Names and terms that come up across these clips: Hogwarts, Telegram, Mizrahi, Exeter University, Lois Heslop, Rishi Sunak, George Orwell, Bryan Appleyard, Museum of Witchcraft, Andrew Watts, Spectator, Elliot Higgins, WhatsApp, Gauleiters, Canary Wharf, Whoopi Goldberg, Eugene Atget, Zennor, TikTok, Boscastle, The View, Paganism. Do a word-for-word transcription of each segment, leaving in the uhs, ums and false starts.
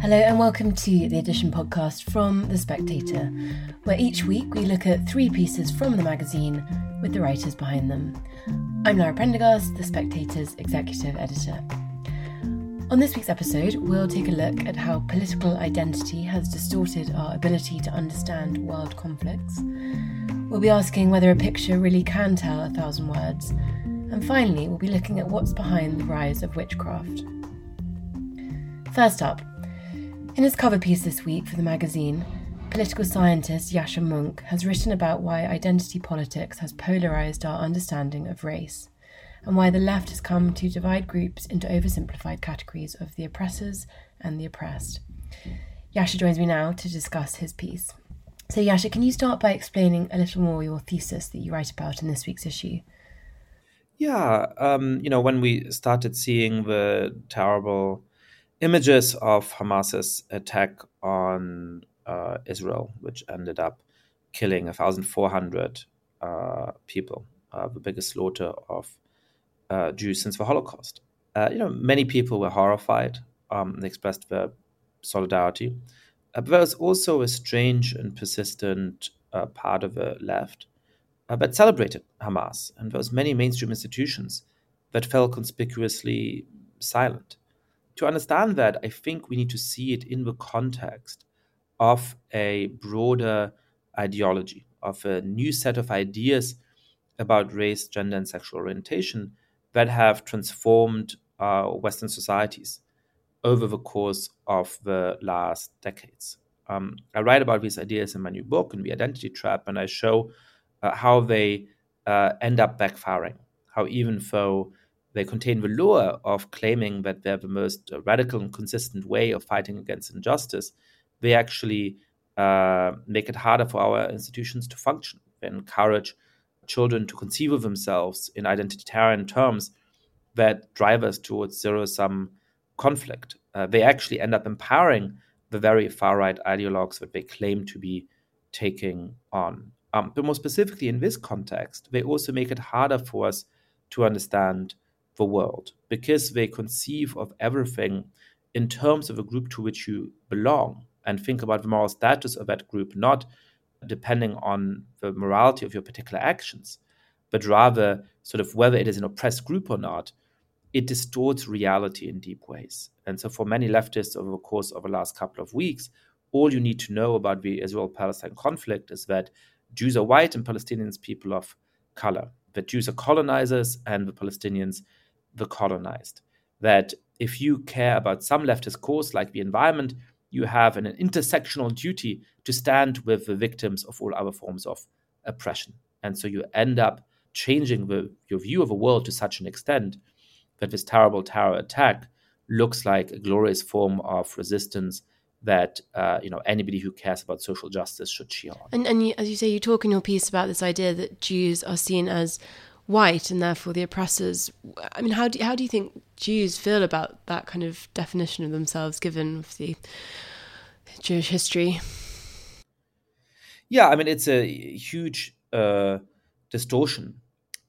Hello and welcome to the Edition podcast from The Spectator, where each week we look at three pieces from the magazine with the writers behind them. I'm Lara Prendergast, The Spectator's executive editor. On this week's episode, we'll take a look at how political identity has distorted our ability to understand world conflicts. We'll be asking whether a picture really can tell a thousand words. And finally, we'll be looking at what's behind the rise of witchcraft. First up, in his cover piece this week for the magazine, political scientist Yascha Mounk has written about why identity politics has polarised our understanding of race, and why the left has come to divide groups into oversimplified categories of the oppressors and the oppressed. Yascha joins me now to discuss his piece. So Yascha, can you start by explaining a little more your thesis that you write about in this week's issue? Yeah, um, you know, when we started seeing the terrible images of Hamas's attack on uh, Israel, which ended up killing one thousand four hundred uh, people, uh, the biggest slaughter of uh, Jews since the Holocaust. Uh, you know, many people were horrified um, and expressed their solidarity. Uh, but there was also a strange and persistent uh, part of the left uh, that celebrated Hamas, and there was many mainstream institutions that fell conspicuously silent. To understand that, I think we need to see it in the context of a broader ideology, of a new set of ideas about race, gender, and sexual orientation that have transformed uh, Western societies over the course of the last decades. Um, I write about these ideas in my new book, in The Identity Trap, and I show uh, how they uh, end up backfiring, how even though they contain the lure of claiming that they're the most radical and consistent way of fighting against injustice, they actually uh, make it harder for our institutions to function. They encourage children to conceive of themselves in identitarian terms that drive us towards zero-sum conflict. Uh, they actually end up empowering the very far-right ideologues that they claim to be taking on. Um, but more specifically in this context, they also make it harder for us to understand the world, because they conceive of everything in terms of a group to which you belong and think about the moral status of that group, not depending on the morality of your particular actions, but rather sort of whether it is an oppressed group or not. It distorts reality in deep ways. And so for many leftists over the course of the last couple of weeks, all you need to know about the Israel-Palestine conflict is that Jews are white and Palestinians people of color, that Jews are colonizers and the Palestinians the colonized, that if you care about some leftist cause like the environment, you have an intersectional duty to stand with the victims of all other forms of oppression. And so you end up changing the, your view of the world to such an extent that this terrible terror attack looks like a glorious form of resistance that uh, you know anybody who cares about social justice should cheer on. And, and you, as you say, you talk in your piece about this idea that Jews are seen as white and therefore the oppressors. I mean, how do how do you think Jews feel about that kind of definition of themselves, given the Jewish history? Yeah, I mean, it's a huge uh, distortion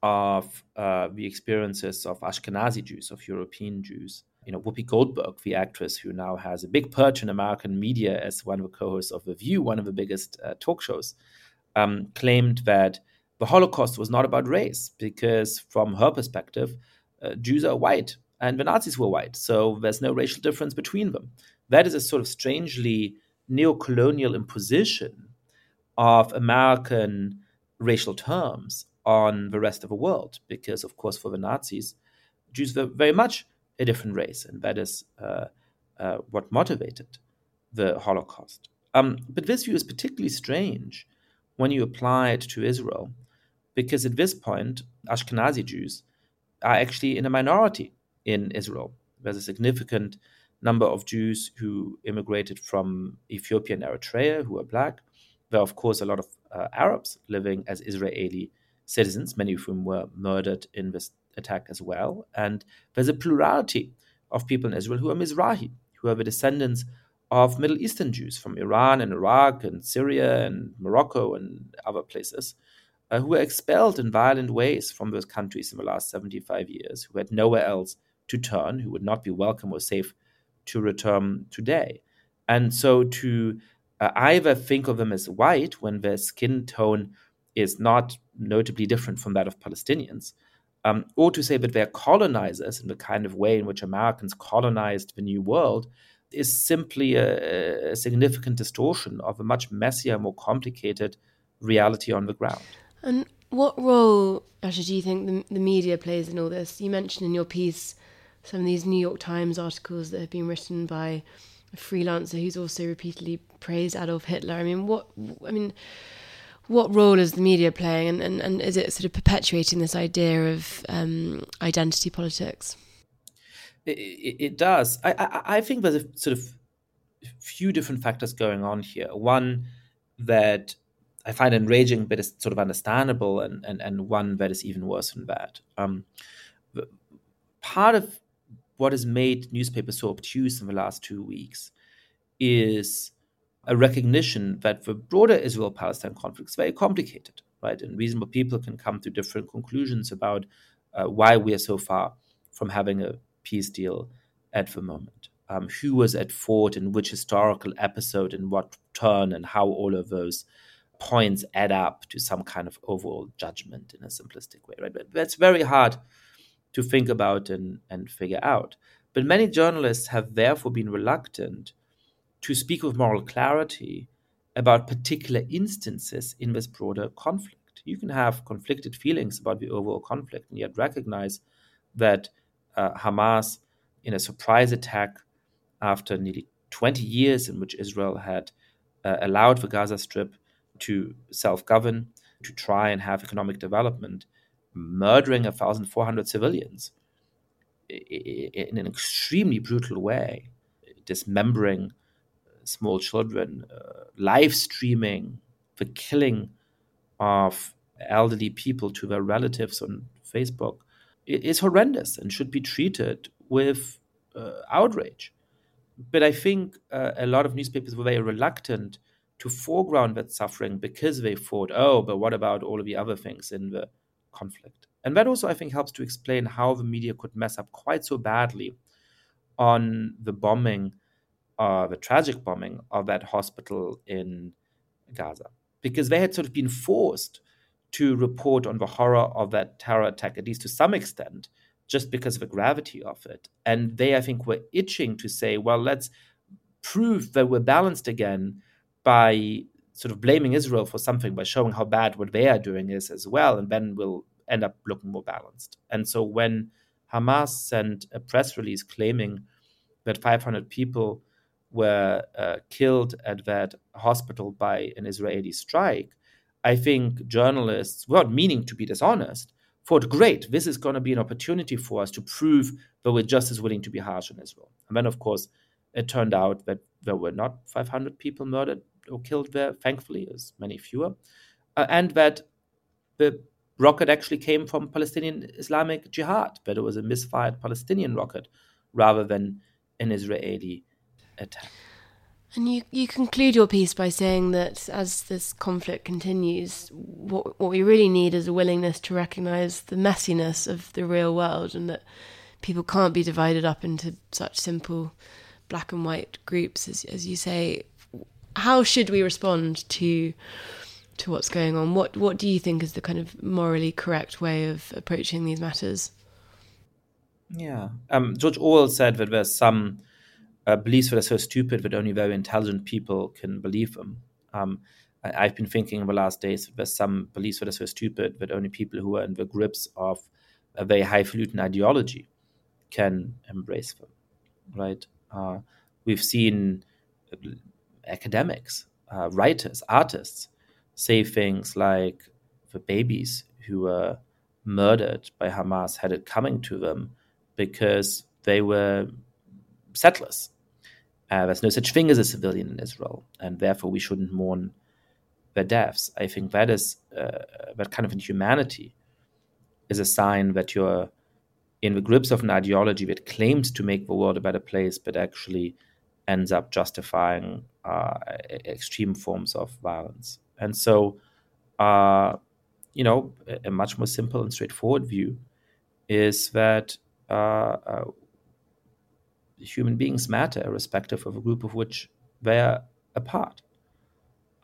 of uh, the experiences of Ashkenazi Jews, of European Jews. You know, Whoopi Goldberg, the actress who now has a big perch in American media as one of the co-hosts of The View, one of the biggest uh, talk shows, um, claimed that the Holocaust was not about race because, from her perspective, uh, Jews are white and the Nazis were white. So there's no racial difference between them. That is a sort of strangely neocolonial imposition of American racial terms on the rest of the world because, of course, for the Nazis, Jews were very much a different race. And that is uh, uh, what motivated the Holocaust. Um, but this view is particularly strange when you apply it to Israel, because at this point, Ashkenazi Jews are actually in a minority in Israel. There's a significant number of Jews who immigrated from Ethiopia and Eritrea who are black. There are, of course, a lot of uh, Arabs living as Israeli citizens, many of whom were murdered in this attack as well. And there's a plurality of people in Israel who are Mizrahi, who are the descendants of Middle Eastern Jews from Iran and Iraq and Syria and Morocco and other places, uh, who were expelled in violent ways from those countries in the last seventy-five years, who had nowhere else to turn, who would not be welcome or safe to return today. And so to uh, either think of them as white when their skin tone is not notably different from that of Palestinians, um, or to say that they're colonizers in the kind of way in which Americans colonized the New World, is simply a, a significant distortion of a much messier, more complicated reality on the ground. And what role, Yascha, do you think the, the media plays in all this? You mentioned in your piece some of these New York Times articles that have been written by a freelancer who's also repeatedly praised Adolf Hitler. I mean, what I mean, what role is the media playing, and, and, and is it sort of perpetuating this idea of um, identity politics? It, it does. I, I, I think there's a sort of few different factors going on here. One that I find enraging, but is sort of understandable, and, and, and one that is even worse than that. Um, part of what has made newspapers so obtuse in the last two weeks is a recognition that the broader Israel-Palestine conflict is very complicated, right? And reasonable people can come to different conclusions about uh, why we are so far from having a peace deal at the moment. Um, who was at fault in which historical episode and what turn, and how all of those points add up to some kind of overall judgment in a simplistic way, right? But that's very hard to think about and, and figure out. But many journalists have therefore been reluctant to speak with moral clarity about particular instances in this broader conflict. You can have conflicted feelings about the overall conflict and yet recognize that Uh, Hamas, in a surprise attack after nearly twenty years in which Israel had uh, allowed the Gaza Strip to self-govern, to try and have economic development, murdering one thousand four hundred civilians in an extremely brutal way, dismembering small children, uh, live streaming the killing of elderly people to their relatives on Facebook, is horrendous and should be treated with uh, outrage. But I think uh, a lot of newspapers were very reluctant to foreground that suffering because they thought, oh, but what about all of the other things in the conflict? And that also, I think, helps to explain how the media could mess up quite so badly on the bombing, uh, the tragic bombing of that hospital in Gaza, because they had sort of been forced to report on the horror of that terror attack, at least to some extent, just because of the gravity of it. And they, I think, were itching to say, well, let's prove that we're balanced again by sort of blaming Israel for something, by showing how bad what they are doing is as well, and then we'll end up looking more balanced. And so when Hamas sent a press release claiming that five hundred people were uh, killed at that hospital by an Israeli strike, I think journalists, without meaning to be dishonest, thought, great, this is going to be an opportunity for us to prove that we're just as willing to be harsh on Israel. And then, of course, it turned out that there were not five hundred people murdered or killed there, thankfully, as many fewer, uh, and that the rocket actually came from Palestinian Islamic Jihad, that it was a misfired Palestinian rocket rather than an Israeli attack. And you, you conclude your piece by saying that as this conflict continues, what what we really need is a willingness to recognise the messiness of the real world, and that people can't be divided up into such simple black and white groups, as as you say. How should we respond to to what's going on? What what do you think is the kind of morally correct way of approaching these matters? Yeah. Um, George Orwell said that there's some Uh, beliefs that are so stupid that only very intelligent people can believe them. Um, I, I've been thinking in the last days that there's some beliefs that are so stupid that only people who are in the grips of a very highfalutin ideology can embrace them, right? Uh, we've seen academics, uh, writers, artists say things like the babies who were murdered by Hamas had it coming to them because they were settlers. Uh, there's no such thing as a civilian in Israel, and therefore we shouldn't mourn their deaths. I think that is uh, that kind of inhumanity is a sign that you're in the grips of an ideology that claims to make the world a better place, but actually ends up justifying uh, extreme forms of violence. And so, uh, you know, a much more simple and straightforward view is that uh, uh, human beings matter, irrespective of a group of which they are a part.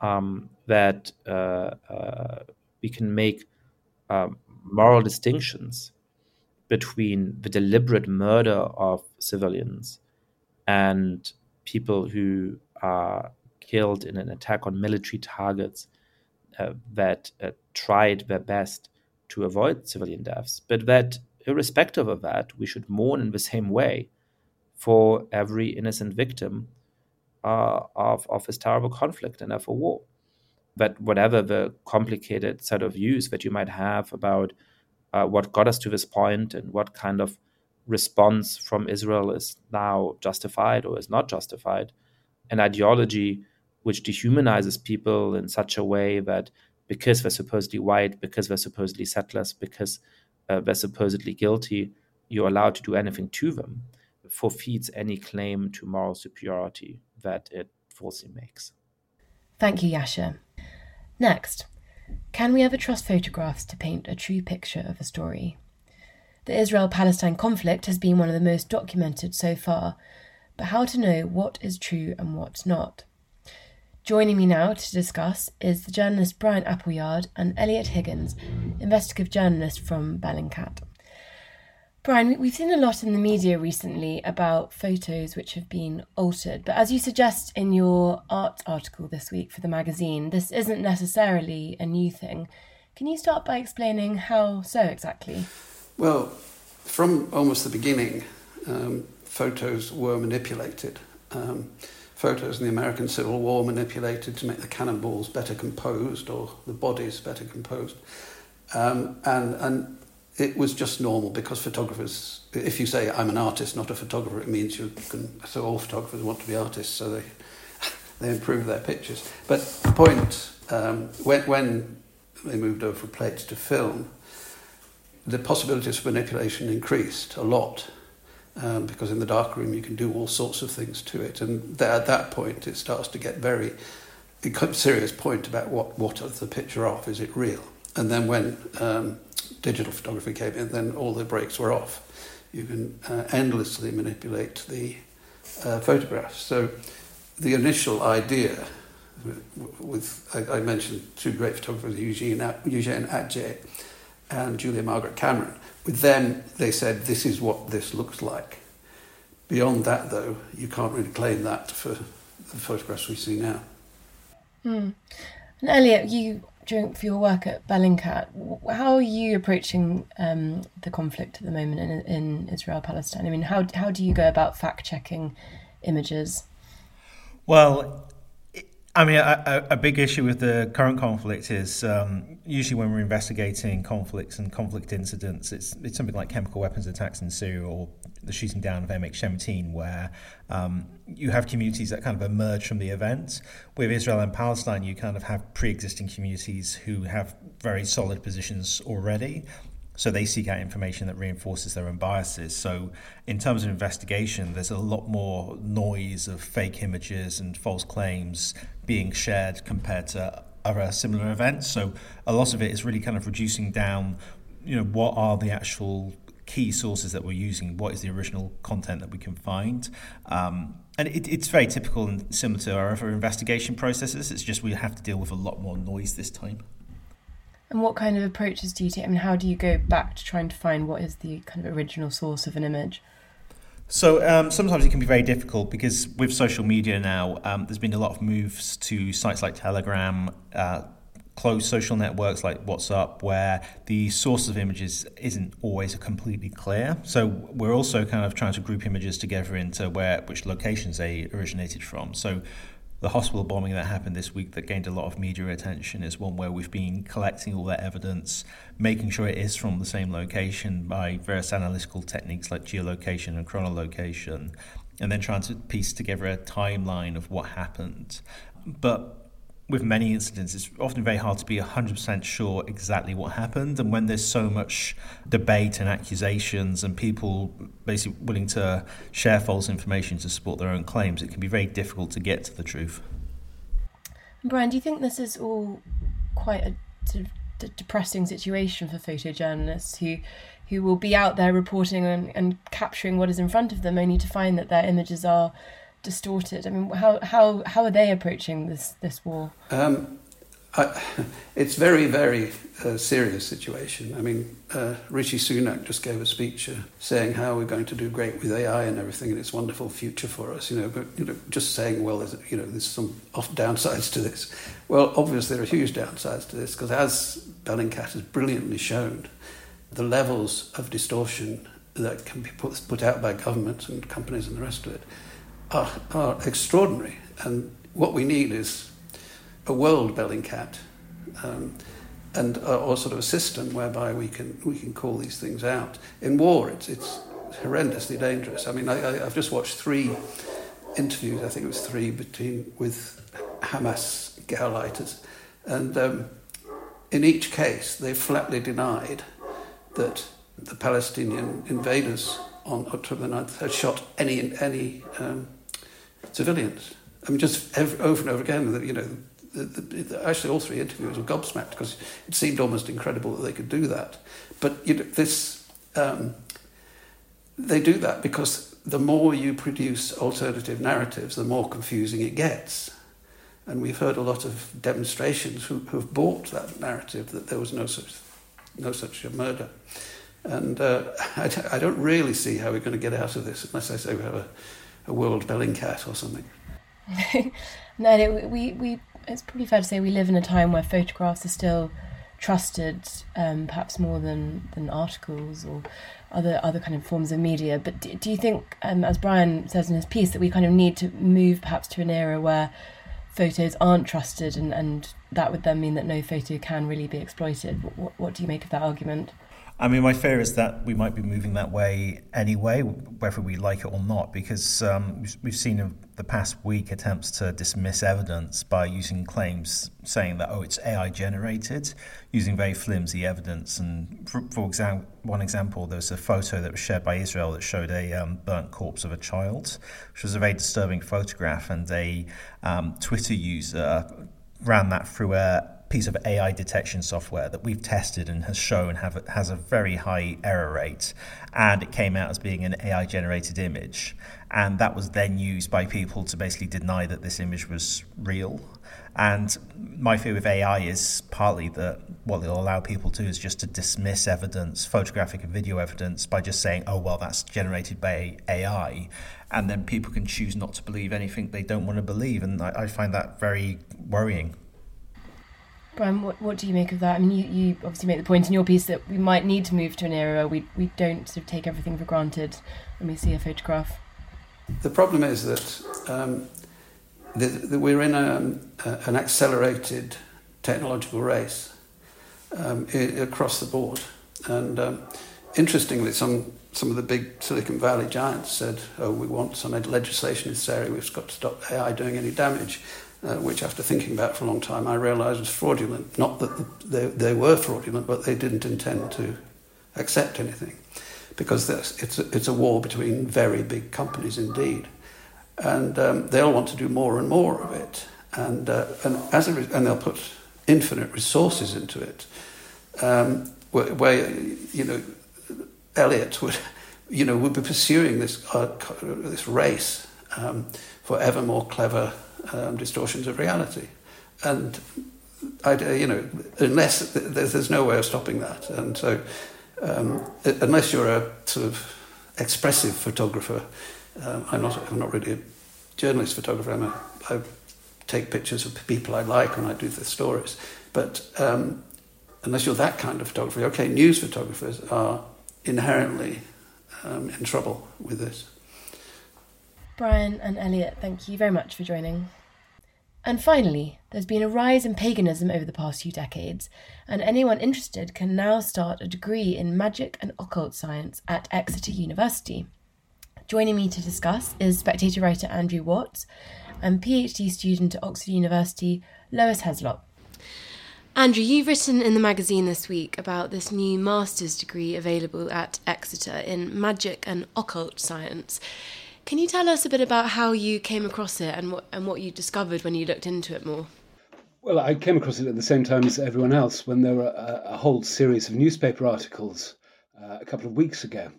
Um, that uh, uh, we can make um, moral distinctions between the deliberate murder of civilians and people who are killed in an attack on military targets uh, that uh, tried their best to avoid civilian deaths, but that irrespective of that, we should mourn in the same way for every innocent victim uh, of, of this terrible conflict and therefore war. But whatever the complicated set of views that you might have about Uh, what got us to this point and what kind of response from Israel is now justified or is not justified, an ideology which dehumanizes people in such a way that because they're supposedly white, because they're supposedly settlers, because uh, they're supposedly guilty, you're allowed to do anything to them, forfeits any claim to moral superiority that it falsely makes. Thank you, Yascha. Next. Can we ever trust photographs to paint a true picture of a story? The Israel-Palestine conflict has been one of the most documented so far, but how to know what is true and what's not? Joining me now to discuss is the journalist Bryan Appleyard and Elliot Higgins, investigative journalist from Bellingcat. Brian, we've seen a lot in the media recently about photos which have been altered, but as you suggest in your art article this week for the magazine, this isn't necessarily a new thing. Can you start by explaining how so exactly? Well, from almost the beginning, um, photos were manipulated. Um, photos in the American Civil War manipulated to make the cannonballs better composed or the bodies better composed. Um, and... and It was just normal because photographers, if you say I'm an artist, not a photographer, it means you can, so all photographers want to be artists, so they they improve their pictures. But the point, um, when, when they moved over from plates to film, the possibilities for manipulation increased a lot um, because in the darkroom you can do all sorts of things to it. And th- at that point it starts to get very a serious point about what, what is the picture of, is it real? And then when um, digital photography came in, then all the brakes were off. You can uh, endlessly manipulate the uh, photographs. So the initial idea with, with I, I mentioned two great photographers, Eugene Eugene Atget and Julia Margaret Cameron. With them, they said, this is what this looks like. Beyond that, though, you can't really claim that for the photographs we see now. Mm. And Elliot, you... During, for your work at Bellingcat, how are you approaching um, the conflict at the moment in, in Israel-Palestine? I mean, how how do you go about fact-checking images? Well, I mean, a, a big issue with the current conflict is um, usually when we're investigating conflicts and conflict incidents, it's it's something like chemical weapons attacks in Syria or the shooting down of M H seventeen, where um, you have communities that kind of emerge from the event. With Israel and Palestine, you kind of have pre-existing communities who have very solid positions already. So they seek out information that reinforces their own biases. So in terms of investigation, there's a lot more noise of fake images and false claims being shared compared to other similar events. So a lot of it is really kind of reducing down, you know, what are the actual key sources that we're using, what is the original content that we can find. Um, and it, it's very typical and similar to our other investigation processes. It's just we have to deal with a lot more noise this time. And what kind of approaches do you take? I mean, how do you go back to trying to find what is the kind of original source of an image? So um, sometimes it can be very difficult because with social media now, um, there's been a lot of moves to sites like Telegram, uh, closed social networks like WhatsApp, where the source of images isn't always completely clear. So we're also kind of trying to group images together into where which locations they originated from. So The hospital bombing that happened this week that gained a lot of media attention is one where we've been collecting all that evidence, making sure it is from the same location by various analytical techniques like geolocation and chronolocation, and then trying to piece together a timeline of what happened. But with many incidents, it's often very hard to be one hundred percent sure exactly what happened. And when there's so much debate and accusations and people basically willing to share false information to support their own claims, it can be very difficult to get to the truth. Brian, do you think this is all quite a sort of d- depressing situation for photojournalists who who will be out there reporting and, and capturing what is in front of them, only to find that their images are distorted? I mean, how how how are they approaching this this war? Um, I, it's very very uh, serious situation. I mean, uh, Rishi Sunak just gave a speech uh, saying how we're going to do great with A I and everything, and it's a wonderful future for us. You know, but you know, just saying, well, there's, you know, there's some off downsides to this. Well, obviously there are huge downsides to this because, as Bellingcat has brilliantly shown, the levels of distortion that can be put put out by governments and companies and the rest of it Are, are extraordinary, and what we need is a world Bellingcat, um, and uh, or sort of a system whereby we can we can call these things out. In war, it's it's horrendously dangerous. I mean, I, I, I've just watched three interviews. I think it was three between with Hamas Gauleiters, and um, in each case, they flatly denied that the Palestinian invaders on October the ninth had shot any any. Um, civilians. I mean, just every, over and over again, you know, the, the, the, actually all three interviewers were gobsmacked because it seemed almost incredible that they could do that. But you know, this, um, they do that because the more you produce alternative narratives, the more confusing it gets. And we've heard a lot of demonstrations who have bought that narrative that there was no such, no such a murder. And uh, I, I don't really see how we're going to get out of this unless I say we have a a world Bellingcat or something. no, no we, we, it's probably fair to say we live in a time where photographs are still trusted, um, perhaps more than, than articles or other other kind of forms of media. But do, do you think, um, as Brian says in his piece, that we kind of need to move perhaps to an era where photos aren't trusted, and, and that would then mean that no photo can really be exploited? What, what, what do you make of that argument? I mean, my fear is that we might be moving that way anyway, whether we like it or not, because um, we've seen in the past week attempts to dismiss evidence by using claims saying that, oh, it's A I generated, using very flimsy evidence. And for, for example, one example, there was a photo that was shared by Israel that showed a um, burnt corpse of a child, which was a very disturbing photograph. And a um, Twitter user ran that through a piece of A I detection software that we've tested and has shown have has a very high error rate, and it came out as being an A I generated image, and that was then used by people to basically deny that this image was real. And my fear with A I is partly that what it'll allow people to do is just to dismiss evidence, photographic and video evidence, by just saying, oh, well, that's generated by A I. And then people can choose not to believe anything they don't want to believe, and I, I find that very worrying. Brian, what, what do you make of that? I mean, you, you obviously make the point in your piece that we might need to move to an era where we, we don't sort of take everything for granted when we see a photograph. The problem is that um, the, the, we're in a, a, an accelerated technological race um, I- across the board. And um, interestingly, some, some of the big Silicon Valley giants said, oh, we want some legislation in this area, we've got to stop A I doing any damage. Uh, which, after thinking about for a long time, I realised was fraudulent. Not that the, they, they were fraudulent, but they didn't intend to accept anything, because it's a, it's a war between very big companies indeed, and um, they'll want to do more and more of it, and uh, and as a re- and they'll put infinite resources into it. Um, where, where you know, Elliot would, you know, would be pursuing this uh, this race um, for ever more clever Um, distortions of reality, and I, you know, unless there's, there's no way of stopping that, and so um, unless you're a sort of expressive photographer, um, I'm not. I'm not really a journalist photographer. I'm a, I take pictures of people I like and I do the stories, but um, unless you're that kind of photographer, okay, news photographers are inherently um, in trouble with this. Brian and Elliot, thank you very much for joining. And finally, there's been a rise in paganism over the past few decades, and anyone interested can now start a degree in magic and occult science at Exeter University. Joining me to discuss is Spectator writer Andrew Watts and PhD student at Oxford University, Lois Heslop. Andrew, you've written in the magazine this week about this new master's degree available at Exeter in magic and occult science. Can you tell us a bit about how you came across it and what and what you discovered when you looked into it more? Well, I came across it at the same time as everyone else when there were a, a whole series of newspaper articles uh, a couple of weeks ago.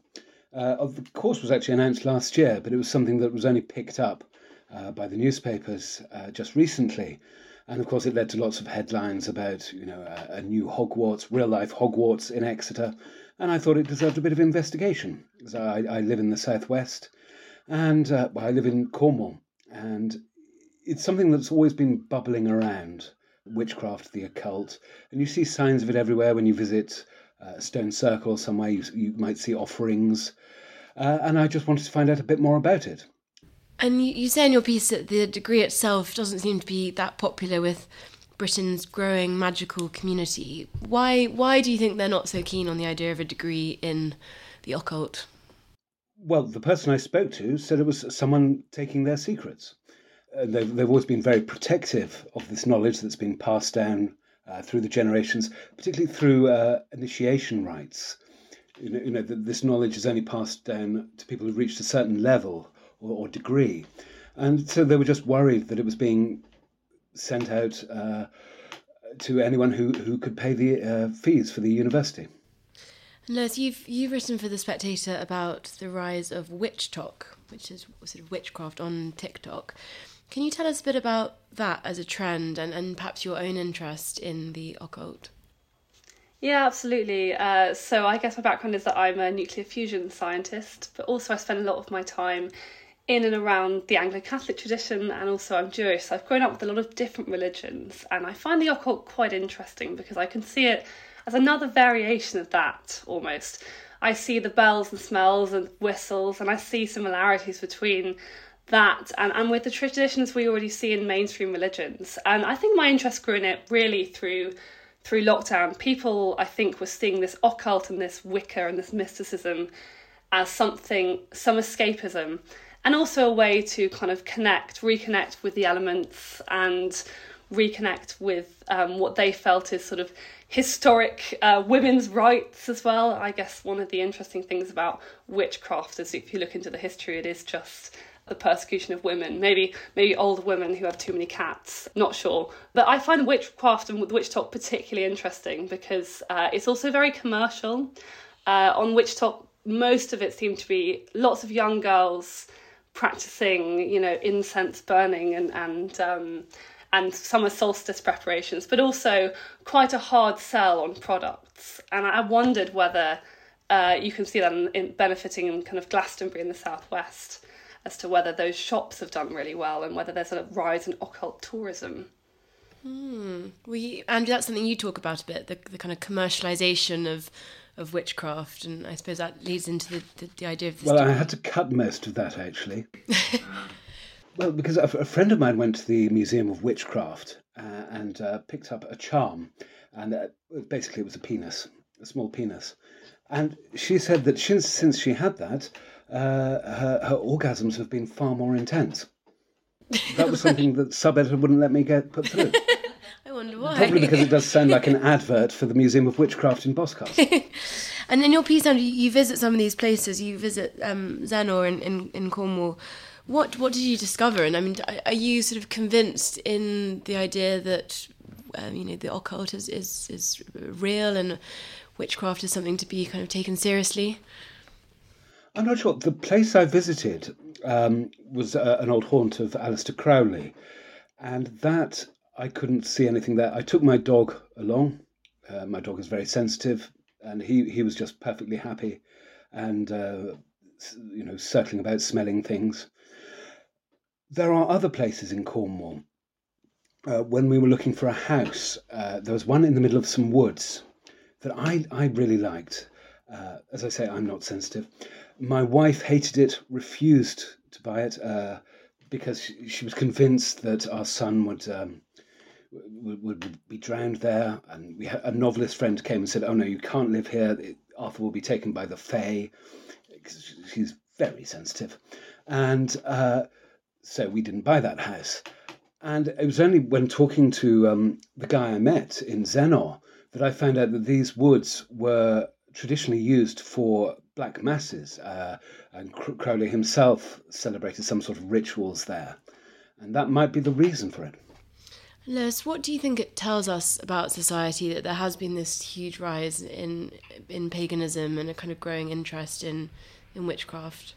Uh, the course was actually announced last year, but it was something that was only picked up uh, by the newspapers uh, just recently. And of course, it led to lots of headlines about, you know, a, a new Hogwarts, real-life Hogwarts in Exeter. And I thought it deserved a bit of investigation, because I, I live in the southwest. And uh, I live in Cornwall, and it's something that's always been bubbling around, witchcraft, the occult, and you see signs of it everywhere when you visit uh, Stone Circle somewhere, you, you might see offerings, uh, and I just wanted to find out a bit more about it. And you, you say in your piece that the degree itself doesn't seem to be that popular with Britain's growing magical community. Why, why do you think they're not so keen on the idea of a degree in the occult? Well, the person I spoke to said it was someone taking their secrets. Uh, they've, they've always been very protective of this knowledge that's been passed down uh, through the generations, particularly through uh, initiation rites. You know, you know the, this knowledge is only passed down to people who've reached a certain level or, or degree. And so they were just worried that it was being sent out uh, to anyone who, who could pay the uh, fees for the university. Lois, you've, you've written for The Spectator about the rise of witch talk, which is sort of witchcraft on TikTok. Can you tell us a bit about that as a trend and, and perhaps your own interest in the occult? Yeah, absolutely. Uh, so I guess my background is that I'm a nuclear fusion scientist, but also I spend a lot of my time in and around the Anglo-Catholic tradition, and also I'm Jewish. So I've grown up with a lot of different religions, and I find the occult quite interesting because I can see it as another variation of that, almost. I see the bells and smells and whistles, and I see similarities between that and, and with the traditions we already see in mainstream religions. And I think my interest grew in it really through through lockdown. People, I think, were seeing this occult and this Wicca and this mysticism as something, some escapism, and also a way to kind of connect, reconnect with the elements and reconnect with um, what they felt is sort of historic uh, women's rights as well. I guess one of the interesting things about witchcraft is if you look into the history, it is just the persecution of women, maybe maybe older women who have too many cats, not sure. But I find witchcraft and witch talk particularly interesting because uh, it's also very commercial. Uh, on witch talk, most of it seemed to be lots of young girls practicing, you know, incense burning and, and um and summer solstice preparations, but also quite a hard sell on products. And I wondered whether uh, you can see that in, in benefiting in kind of Glastonbury in the southwest, as to whether those shops have done really well and whether there's a rise in occult tourism. Hmm. Well, you, Andrew, that's something you talk about a bit, the, the kind of commercialisation of of witchcraft, and I suppose that leads into the, the, the idea of this. Well, story. I had to cut most of that, actually. Well, because a friend of mine went to the Museum of Witchcraft uh, and uh, picked up a charm, and uh, basically it was a penis, a small penis. And she said that since, since she had that, uh, her, her orgasms have been far more intense. That was something that sub-editor wouldn't let me get put through. I wonder why. Probably because it does sound like an advert for the Museum of Witchcraft in Boscastle. And in your piece, Andrew, you visit some of these places. You visit um, Zennor in, in, in Cornwall. What what did you discover? And I mean, are you sort of convinced in the idea that um, you know the occult is, is is real and witchcraft is something to be kind of taken seriously? I'm not sure. The place I visited um, was uh, an old haunt of Alistair Crowley, and that I couldn't see anything there. I took my dog along. Uh, my dog is very sensitive, and he he was just perfectly happy, and uh, you know circling about, smelling things. There are other places in Cornwall. Uh, when we were looking for a house, uh, there was one in the middle of some woods that I, I really liked. Uh, as I say, I'm not sensitive. My wife hated it, refused to buy it. Uh, because she, she was convinced that our son would um, would, would be drowned there. And we had, a novelist friend came and said, "Oh no, you can't live here. Arthur will be taken by the Fae." She's very sensitive, and uh, so we didn't buy that house. And it was only when talking to um, the guy I met in Zennor that I found out that these woods were traditionally used for black masses, uh, and Crowley himself celebrated some sort of rituals there, and that might be the reason for it. Lois, what do you think it tells us about society that there has been this huge rise in in paganism and a kind of growing interest in in witchcraft?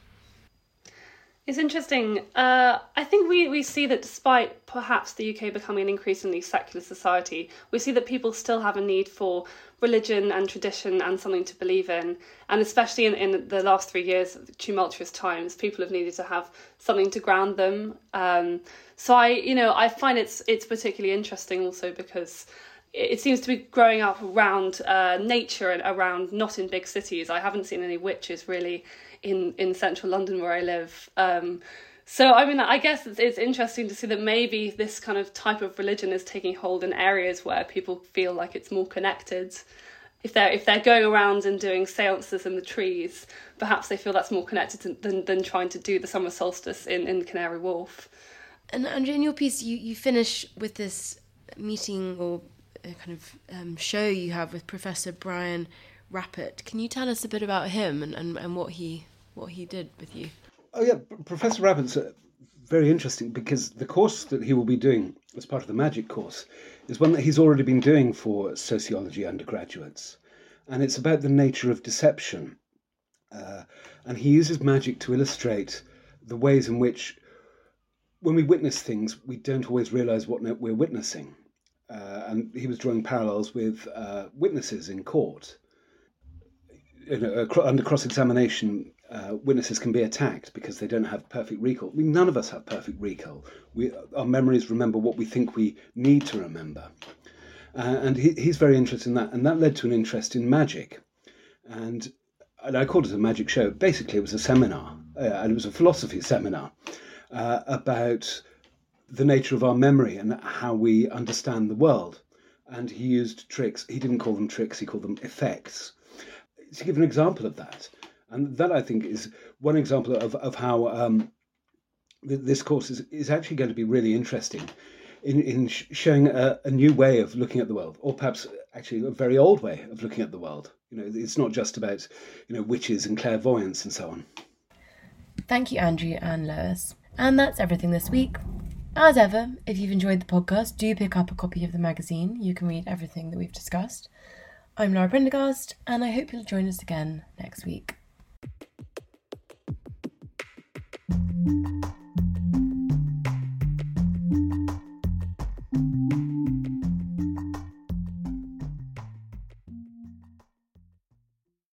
It's interesting. Uh, I think we, we see that despite perhaps the U K becoming an increasingly secular society, we see that people still have a need for religion and tradition and something to believe in. And especially in, in the last three years, tumultuous times, people have needed to have something to ground them. Um, so I, you know, I find it's it's particularly interesting also because it seems to be growing up around uh, nature and around not in big cities. I haven't seen any witches really in in central London where I live, um so I mean I guess it's, it's interesting to see that maybe this kind of type of religion is taking hold in areas where people feel like it's more connected. If they're if they're going around and doing seances in the trees, perhaps they feel that's more connected to, than than trying to do the summer solstice in in Canary Wharf. And Andrew, in your piece you you finish with this meeting or a kind of um show you have with Professor Brian Rappert. Can you tell us a bit about him and, and, and what he what he did with you? Oh yeah, Professor Rappert's uh, very interesting because the course that he will be doing as part of the magic course is one that he's already been doing for sociology undergraduates, and it's about the nature of deception. Uh, and he uses magic to illustrate the ways in which, when we witness things, we don't always realise what we're witnessing. Uh, and he was drawing parallels with uh, witnesses in court. You know, under cross-examination, uh, witnesses can be attacked because they don't have perfect recall. I mean, none of us have perfect recall. We, our memories remember what we think we need to remember. Uh, and he, he's very interested in that. And that led to an interest in magic. And, and I called it a magic show. Basically, it was a seminar. Uh, and it was a philosophy seminar uh, about the nature of our memory and how we understand the world. And he used tricks. He didn't call them tricks. He called them effects. To give an example of that, and that I think is one example of, of how um, th- this course is, is actually going to be really interesting in, in sh- showing a, a new way of looking at the world, or perhaps actually a very old way of looking at the world. You know, it's not just about, you know, witches and clairvoyance and so on. Thank you, Andrew and Lois. And that's everything this week. As ever, if you've enjoyed the podcast, do pick up a copy of the magazine. You can read everything that we've discussed. I'm Laura Prendergast, and I hope you'll join us again next week.